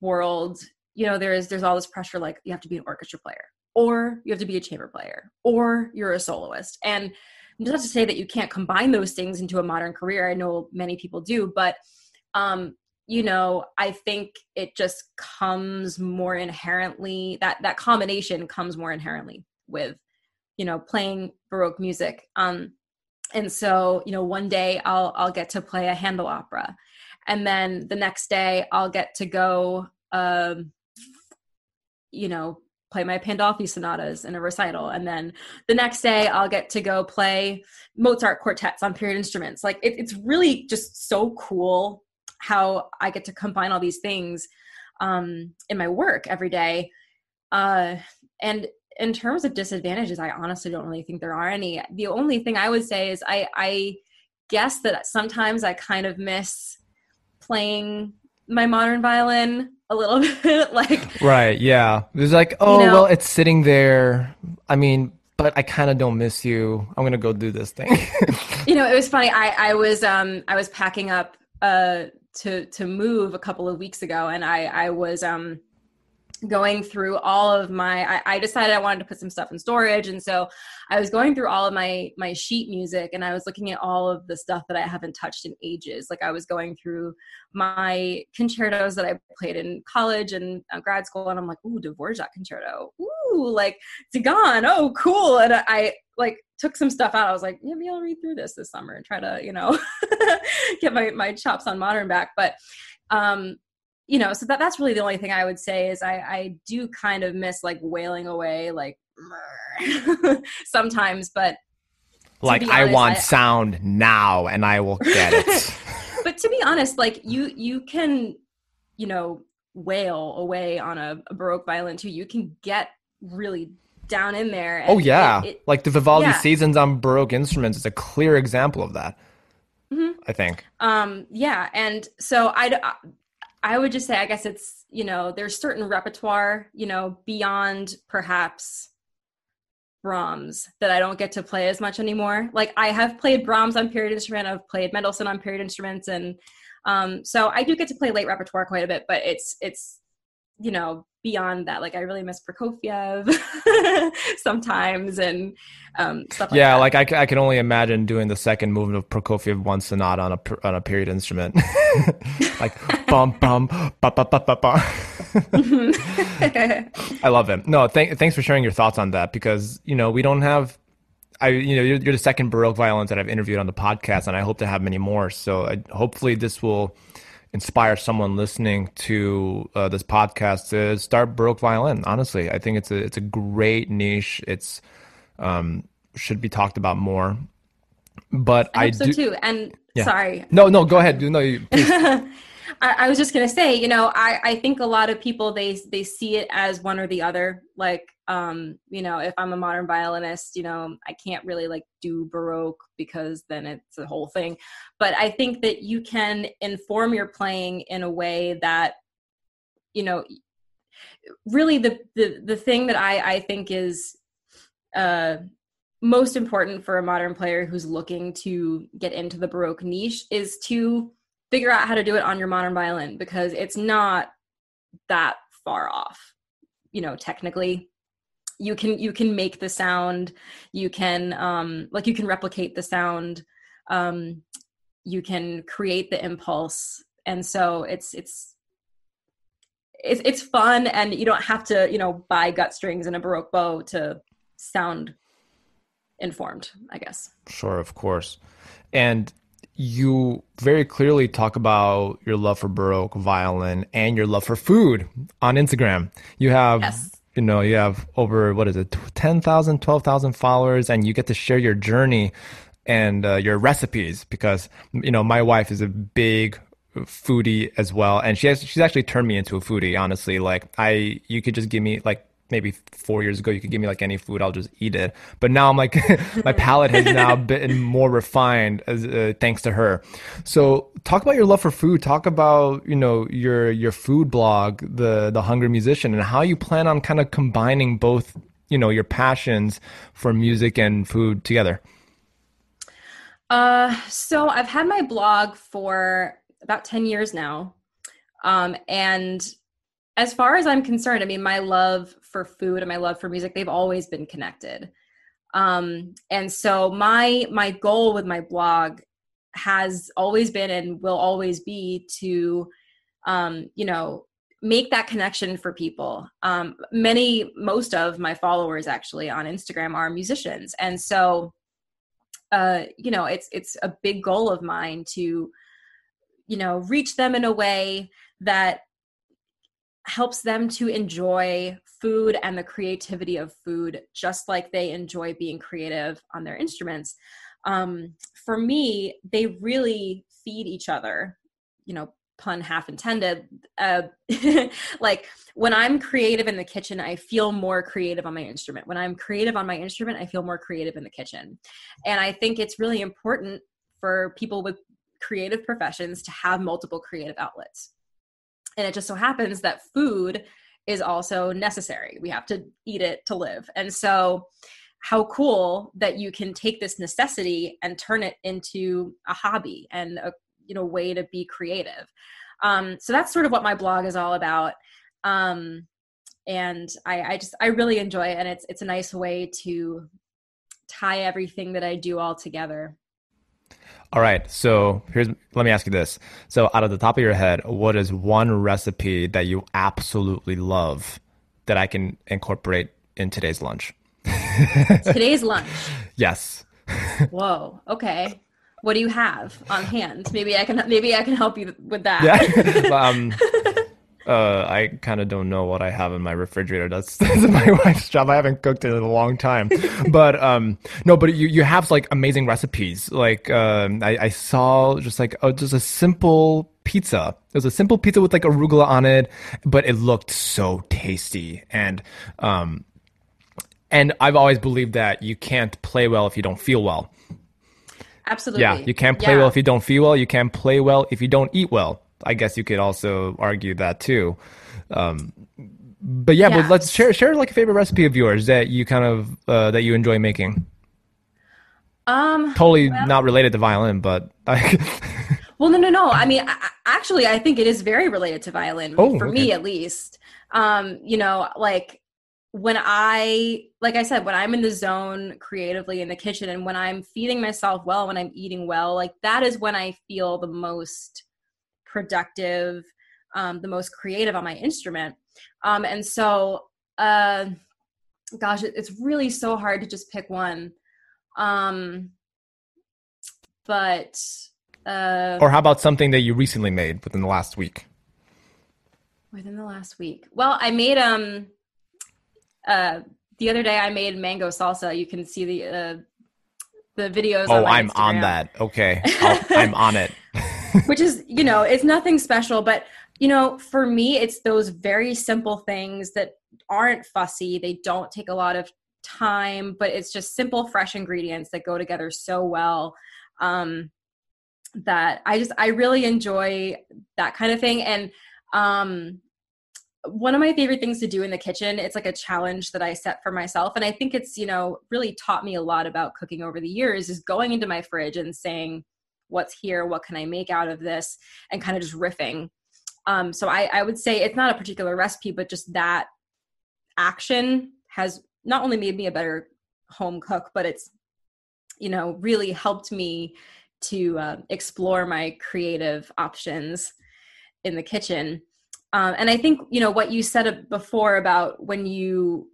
world, you know, there's all this pressure, like you have to be an orchestra player or you have to be a chamber player or you're a soloist. And not to say that you can't combine those things into a modern career. I know many people do, but, you know, I think it just comes more inherently, that combination comes more inherently with, you know, playing Baroque music. And so, you know, one day I'll get to play a Handel opera, and then the next day I'll get to go, you know, play my Pandolfi sonatas in a recital. And then the next day I'll get to go play Mozart quartets on period instruments. Like it's really just so cool how I get to combine all these things in my work every day. And in terms of disadvantages, I honestly don't really think there are any. The only thing I would say is I guess that sometimes I kind of miss playing my modern violin a little bit. Like, right, yeah. It was like, oh, you know, well, it's sitting there. I mean, but I kind of don't miss you. I'm going to go do this thing. You know, it was funny. I was packing up to move a couple of weeks ago, and I was going through all of my, I decided I wanted to put some stuff in storage. And so I was going through all of my sheet music, and I was looking at all of the stuff that I haven't touched in ages. Like, I was going through my concertos that I played in college and grad school. And I'm like, ooh, Dvorak concerto. Ooh, like Tigan. Oh, cool. And I like took some stuff out. I was like, maybe I'll read through this summer and try to, you know, get my chops on modern back. But, you know, so that's really the only thing I would say is I do kind of miss like wailing away, like sometimes, but like honest, I want sound now and I will get it. But to be honest, like you can, you know, wail away on a Baroque violin too. You can get really down in there. And oh yeah. Like the Vivaldi Seasons on Baroque instruments is a clear example of that. Mm-hmm. I think. Yeah. And so I would just say, I guess it's, you know, there's certain repertoire, you know, beyond perhaps Brahms that I don't get to play as much anymore. Like, I have played Brahms on period instrument. I've played Mendelssohn on period instruments. And so I do get to play late repertoire quite a bit, but it's, you know, beyond that. Like, I really miss Prokofiev sometimes and stuff like that. Yeah, like I can only imagine doing the second movement of Prokofiev one sonata on a period instrument. Like bum bum ba ba ba ba ba. I love him. No, thanks for sharing your thoughts on that, because, you know, we don't have you're the second Baroque violin that I've interviewed on the podcast, and I hope to have many more. So hopefully this will inspire someone listening to this podcast to start Baroque violin. Honestly, I think it's a great niche. It's should be talked about more. But I hope so too. And yeah. Sorry. No, go ahead. No, you, please. I was just gonna say, you know, I think a lot of people they see it as one or the other. Like, you know, if I'm a modern violinist, you know, I can't really like do Baroque because then it's a whole thing. But I think that you can inform your playing in a way that, you know, really the thing that I think is most important for a modern player who's looking to get into the Baroque niche is to figure out how to do it on your modern violin, because it's not that far off. You know, technically you can make the sound, you can, like you can replicate the sound, you can create the impulse. And so it's fun, and you don't have to, you know, buy gut strings and a Baroque bow to sound informed, I guess. Sure, of course. And you very clearly talk about your love for Baroque violin and your love for food on Instagram. You have, you know, you have over, what is it, 10,000, 12,000 followers, and you get to share your journey and your recipes, because, you know, my wife is a big foodie as well. And she's actually turned me into a foodie, honestly. Like, you could just give me like, maybe 4 years ago, you could give me like any food, I'll just eat it. But now I'm like, my palate has now been more refined as, thanks to her. So talk about your love for food. Talk about, you know, your food blog, the Hungry Musician, and how you plan on kind of combining both, you know, your passions for music and food together. So I've had my blog for about 10 years now. And as far as I'm concerned, I mean, my love for food and my love for music, they've always been connected. And so my goal with my blog has always been and will always be to, you know, make that connection for people. Most of my followers actually on Instagram are musicians. And so, you know, it's a big goal of mine to, you know, reach them in a way that helps them to enjoy food and the creativity of food, just like they enjoy being creative on their instruments. For me, they really feed each other, you know, pun half intended. Like, when I'm creative in the kitchen, I feel more creative on my instrument. When I'm creative on my instrument, I feel more creative in the kitchen. And I think it's really important for people with creative professions to have multiple creative outlets. And it just so happens that food is also necessary. We have to eat it to live. And so how cool that you can take this necessity and turn it into a hobby and a, you know, way to be creative. So that's sort of what my blog is all about. And I really enjoy it. And it's a nice way to tie everything that I do all together. All right. So let me ask you this. So out of the top of your head, what is one recipe that you absolutely love that I can incorporate in today's lunch? Today's lunch? Yes. Whoa. Okay. What do you have on hand? Maybe I can help you with that. Yeah. I kind of don't know what I have in my refrigerator. That's my wife's job. I haven't cooked in a long time, but you have like amazing recipes. Like I saw just a simple pizza. It was a simple pizza with like arugula on it, but it looked so tasty. And I've always believed that you can't play well if you don't feel well. Absolutely. Yeah, you can't play well if you don't feel well. You can't play well if you don't eat well. I guess you could also argue that too. But let's share like a favorite recipe of yours that you kind of, that you enjoy making. Not related to violin, but no. I mean, I think it is very related to violin me at least. Like I said, when I'm in the zone creatively in the kitchen and when I'm feeding myself well, when I'm eating well, like that is when I feel the most productive, the most creative on my instrument. It's really so hard to just pick one. Or how about something that you recently made within the last week? Well, I made, the other day I made mango salsa. You can see the videos on my Instagram. Oh, I'm on that. Okay. I'm on it. Which is, you know, it's nothing special, but, you know, for me, it's those very simple things that aren't fussy. They don't take a lot of time, but it's just simple, fresh ingredients that go together so well, that I really enjoy that kind of thing. And, one of my favorite things to do in the kitchen, it's like a challenge that I set for myself. And I think it's, you know, really taught me a lot about cooking over the years is going into my fridge and saying, what's here, what can I make out of this, and kind of just riffing. So I would say it's not a particular recipe, but just that action has not only made me a better home cook, but it's, you know, really helped me to explore my creative options in the kitchen. And I think, you know, what you said before about when you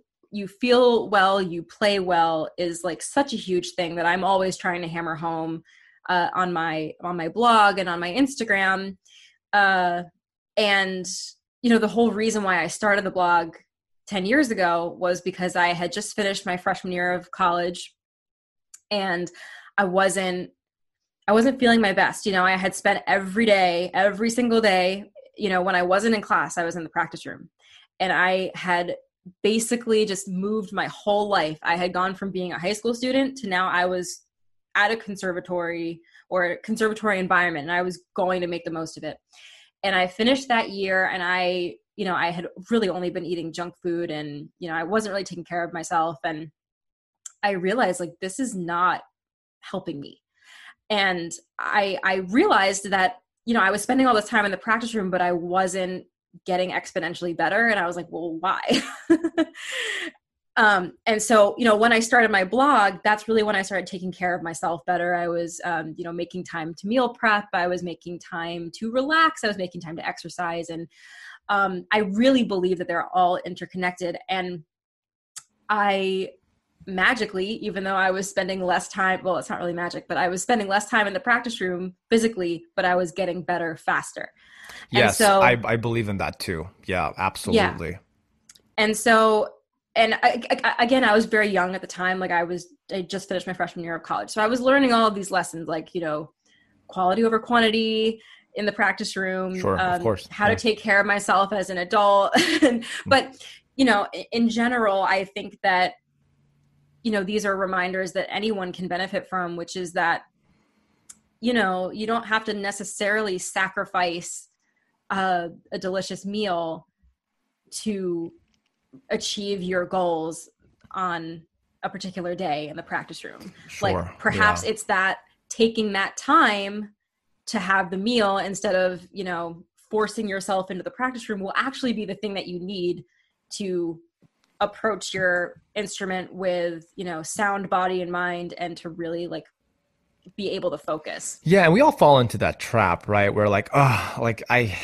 feel well, you play well is like such a huge thing that I'm always trying to hammer home on my blog and on my Instagram. And, you know, the whole reason why I started the blog 10 years ago was because I had just finished my freshman year of college and I wasn't feeling my best. You know, I had spent every single day, you know, when I wasn't in class, I was in the practice room and I had basically just moved my whole life. I had gone from being a high school student to now I was at a conservatory or conservatory environment. And I was going to make the most of it. And I finished that year and I had really only been eating junk food and, you know, I wasn't really taking care of myself. And I realized like, this is not helping me. And I realized that, you know, I was spending all this time in the practice room, but I wasn't getting exponentially better. And I was like, well, why? And so, you know, when I started my blog, that's really when I started taking care of myself better. I was, you know, making time to meal prep. I was making time to relax. I was making time to exercise. And I really believe that they're all interconnected. And I magically, even though I was spending less time, well, it's not really magic, but I was spending less time in the practice room physically, but I was getting better faster. Yes, and so, I believe in that too. Yeah, absolutely. Yeah. And again, I was very young at the time. Like I just finished my freshman year of college. So I was learning all of these lessons, like, you know, quality over quantity in the practice room, sure, of course. How to take care of myself as an adult. But, you know, in general, I think that, you know, these are reminders that anyone can benefit from, which is that you know, you don't have to necessarily sacrifice a delicious meal to achieve your goals on a particular day in the practice room. Sure. Like perhaps it's that taking that time to have the meal instead of, you know, forcing yourself into the practice room will actually be the thing that you need to approach your instrument with, you know, sound body and mind, and to really like be able to focus. Yeah. And we all fall into that trap, right? Where like, oh, like I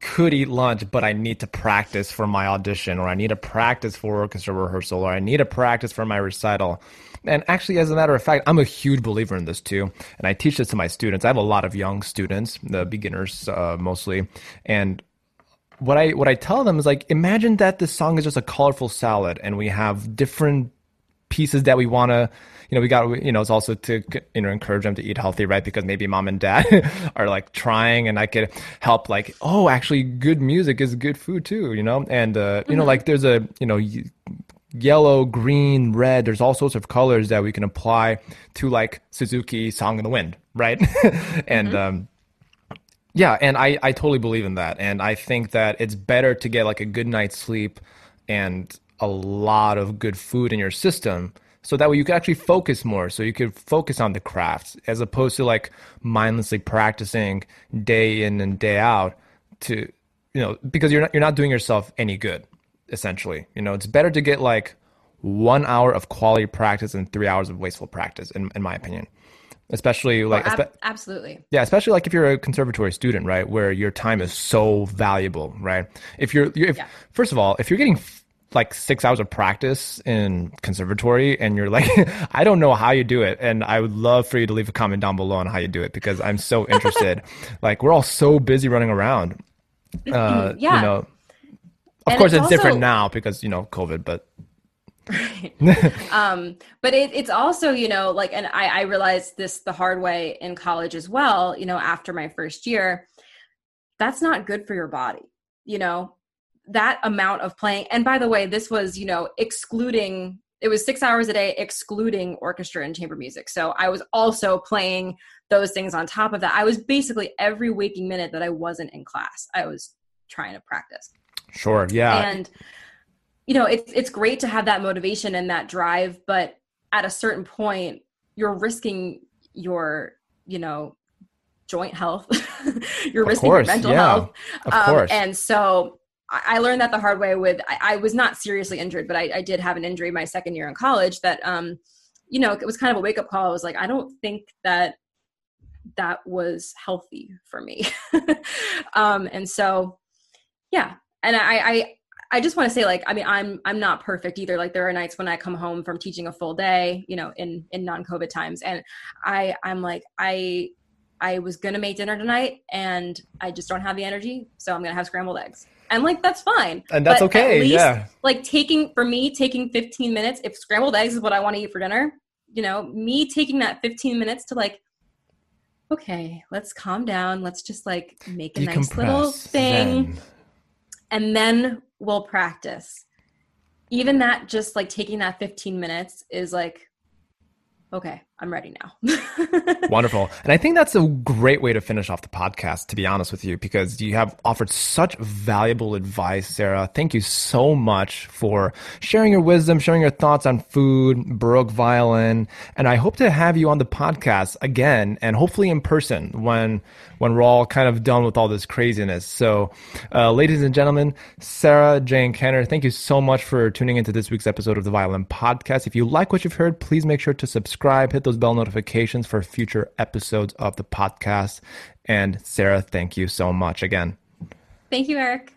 could eat lunch, but I need to practice for my audition, or I need to practice for orchestra rehearsal, or I need to practice for my recital. And actually, as a matter of fact, I'm a huge believer in this too. And I teach this to my students. I have a lot of young students, the beginners mostly. And what I tell them is like, imagine that this song is just a colorful salad, and we have different pieces that we want to, you know, we got, you know, it's also to, you know, encourage them to eat healthy, right? Because maybe mom and dad are like trying, and I could help like, oh, actually good music is good food too, you know? And, you know, like there's a, you know, yellow, green, red, there's all sorts of colors that we can apply to like Suzuki Song in the Wind, right? And, yeah. And I totally believe in that. And I think that it's better to get like a good night's sleep and a lot of good food in your system, so that way you can actually focus more, so you could focus on the crafts, as opposed to like mindlessly practicing day in and day out to, you know, because you're not doing yourself any good, essentially. You know, it's better to get like 1 hour of quality practice and 3 hours of wasteful practice, in my opinion. Especially like, absolutely. Yeah. Especially like if you're a conservatory student, right? Where your time is so valuable, right? If first of all, if you're getting like 6 hours of practice in conservatory and you're like, I don't know how you do it. And I would love for you to leave a comment down below on how you do it, because I'm so interested. Like we're all so busy running around. Yeah. You know, of course it's also different now because, you know, COVID, but. Right. But it's also, you know, like, and I realized this the hard way in college as well, you know, after my first year, that's not good for your body, you know, that amount of playing. And by the way, this was, you know, excluding, it was 6 hours a day, excluding orchestra and chamber music. So I was also playing those things on top of that. I was basically every waking minute that I wasn't in class, I was trying to practice. Sure. Yeah. And, you know, it's great to have that motivation and that drive, but at a certain point you're risking your, you know, joint health, you're risking your mental health. Of course. And so I learned that the hard way with, I was not seriously injured, but I did have an injury my second year in college that, you know, it was kind of a wake up call. I was like, I don't think that was healthy for me. And so, yeah. And I just want to say, like, I mean, I'm not perfect either. Like there are nights when I come home from teaching a full day, you know, in non-COVID times. And I'm like, I was going to make dinner tonight and I just don't have the energy. So I'm going to have scrambled eggs. And like, that's fine. And that's okay. At least, yeah. Like for me, taking 15 minutes, if scrambled eggs is what I want to eat for dinner, you know, me taking that 15 minutes to like, okay, let's calm down. Let's just like make a nice little thing. And then we'll practice. Even that, just like taking that 15 minutes is like, okay, I'm ready now. Wonderful. And I think that's a great way to finish off the podcast, to be honest with you, because you have offered such valuable advice, Sarah. Thank you so much for sharing your wisdom, sharing your thoughts on food, Baroque violin. And I hope to have you on the podcast again, and hopefully in person when we're all kind of done with all this craziness. So ladies and gentlemen, Sarah Jane Kenner, thank you so much for tuning into this week's episode of the Violin Podcast. If you like what you've heard, please make sure to subscribe, hit those bell notifications for future episodes of the podcast. And Sarah, thank you so much again. Thank you, Eric.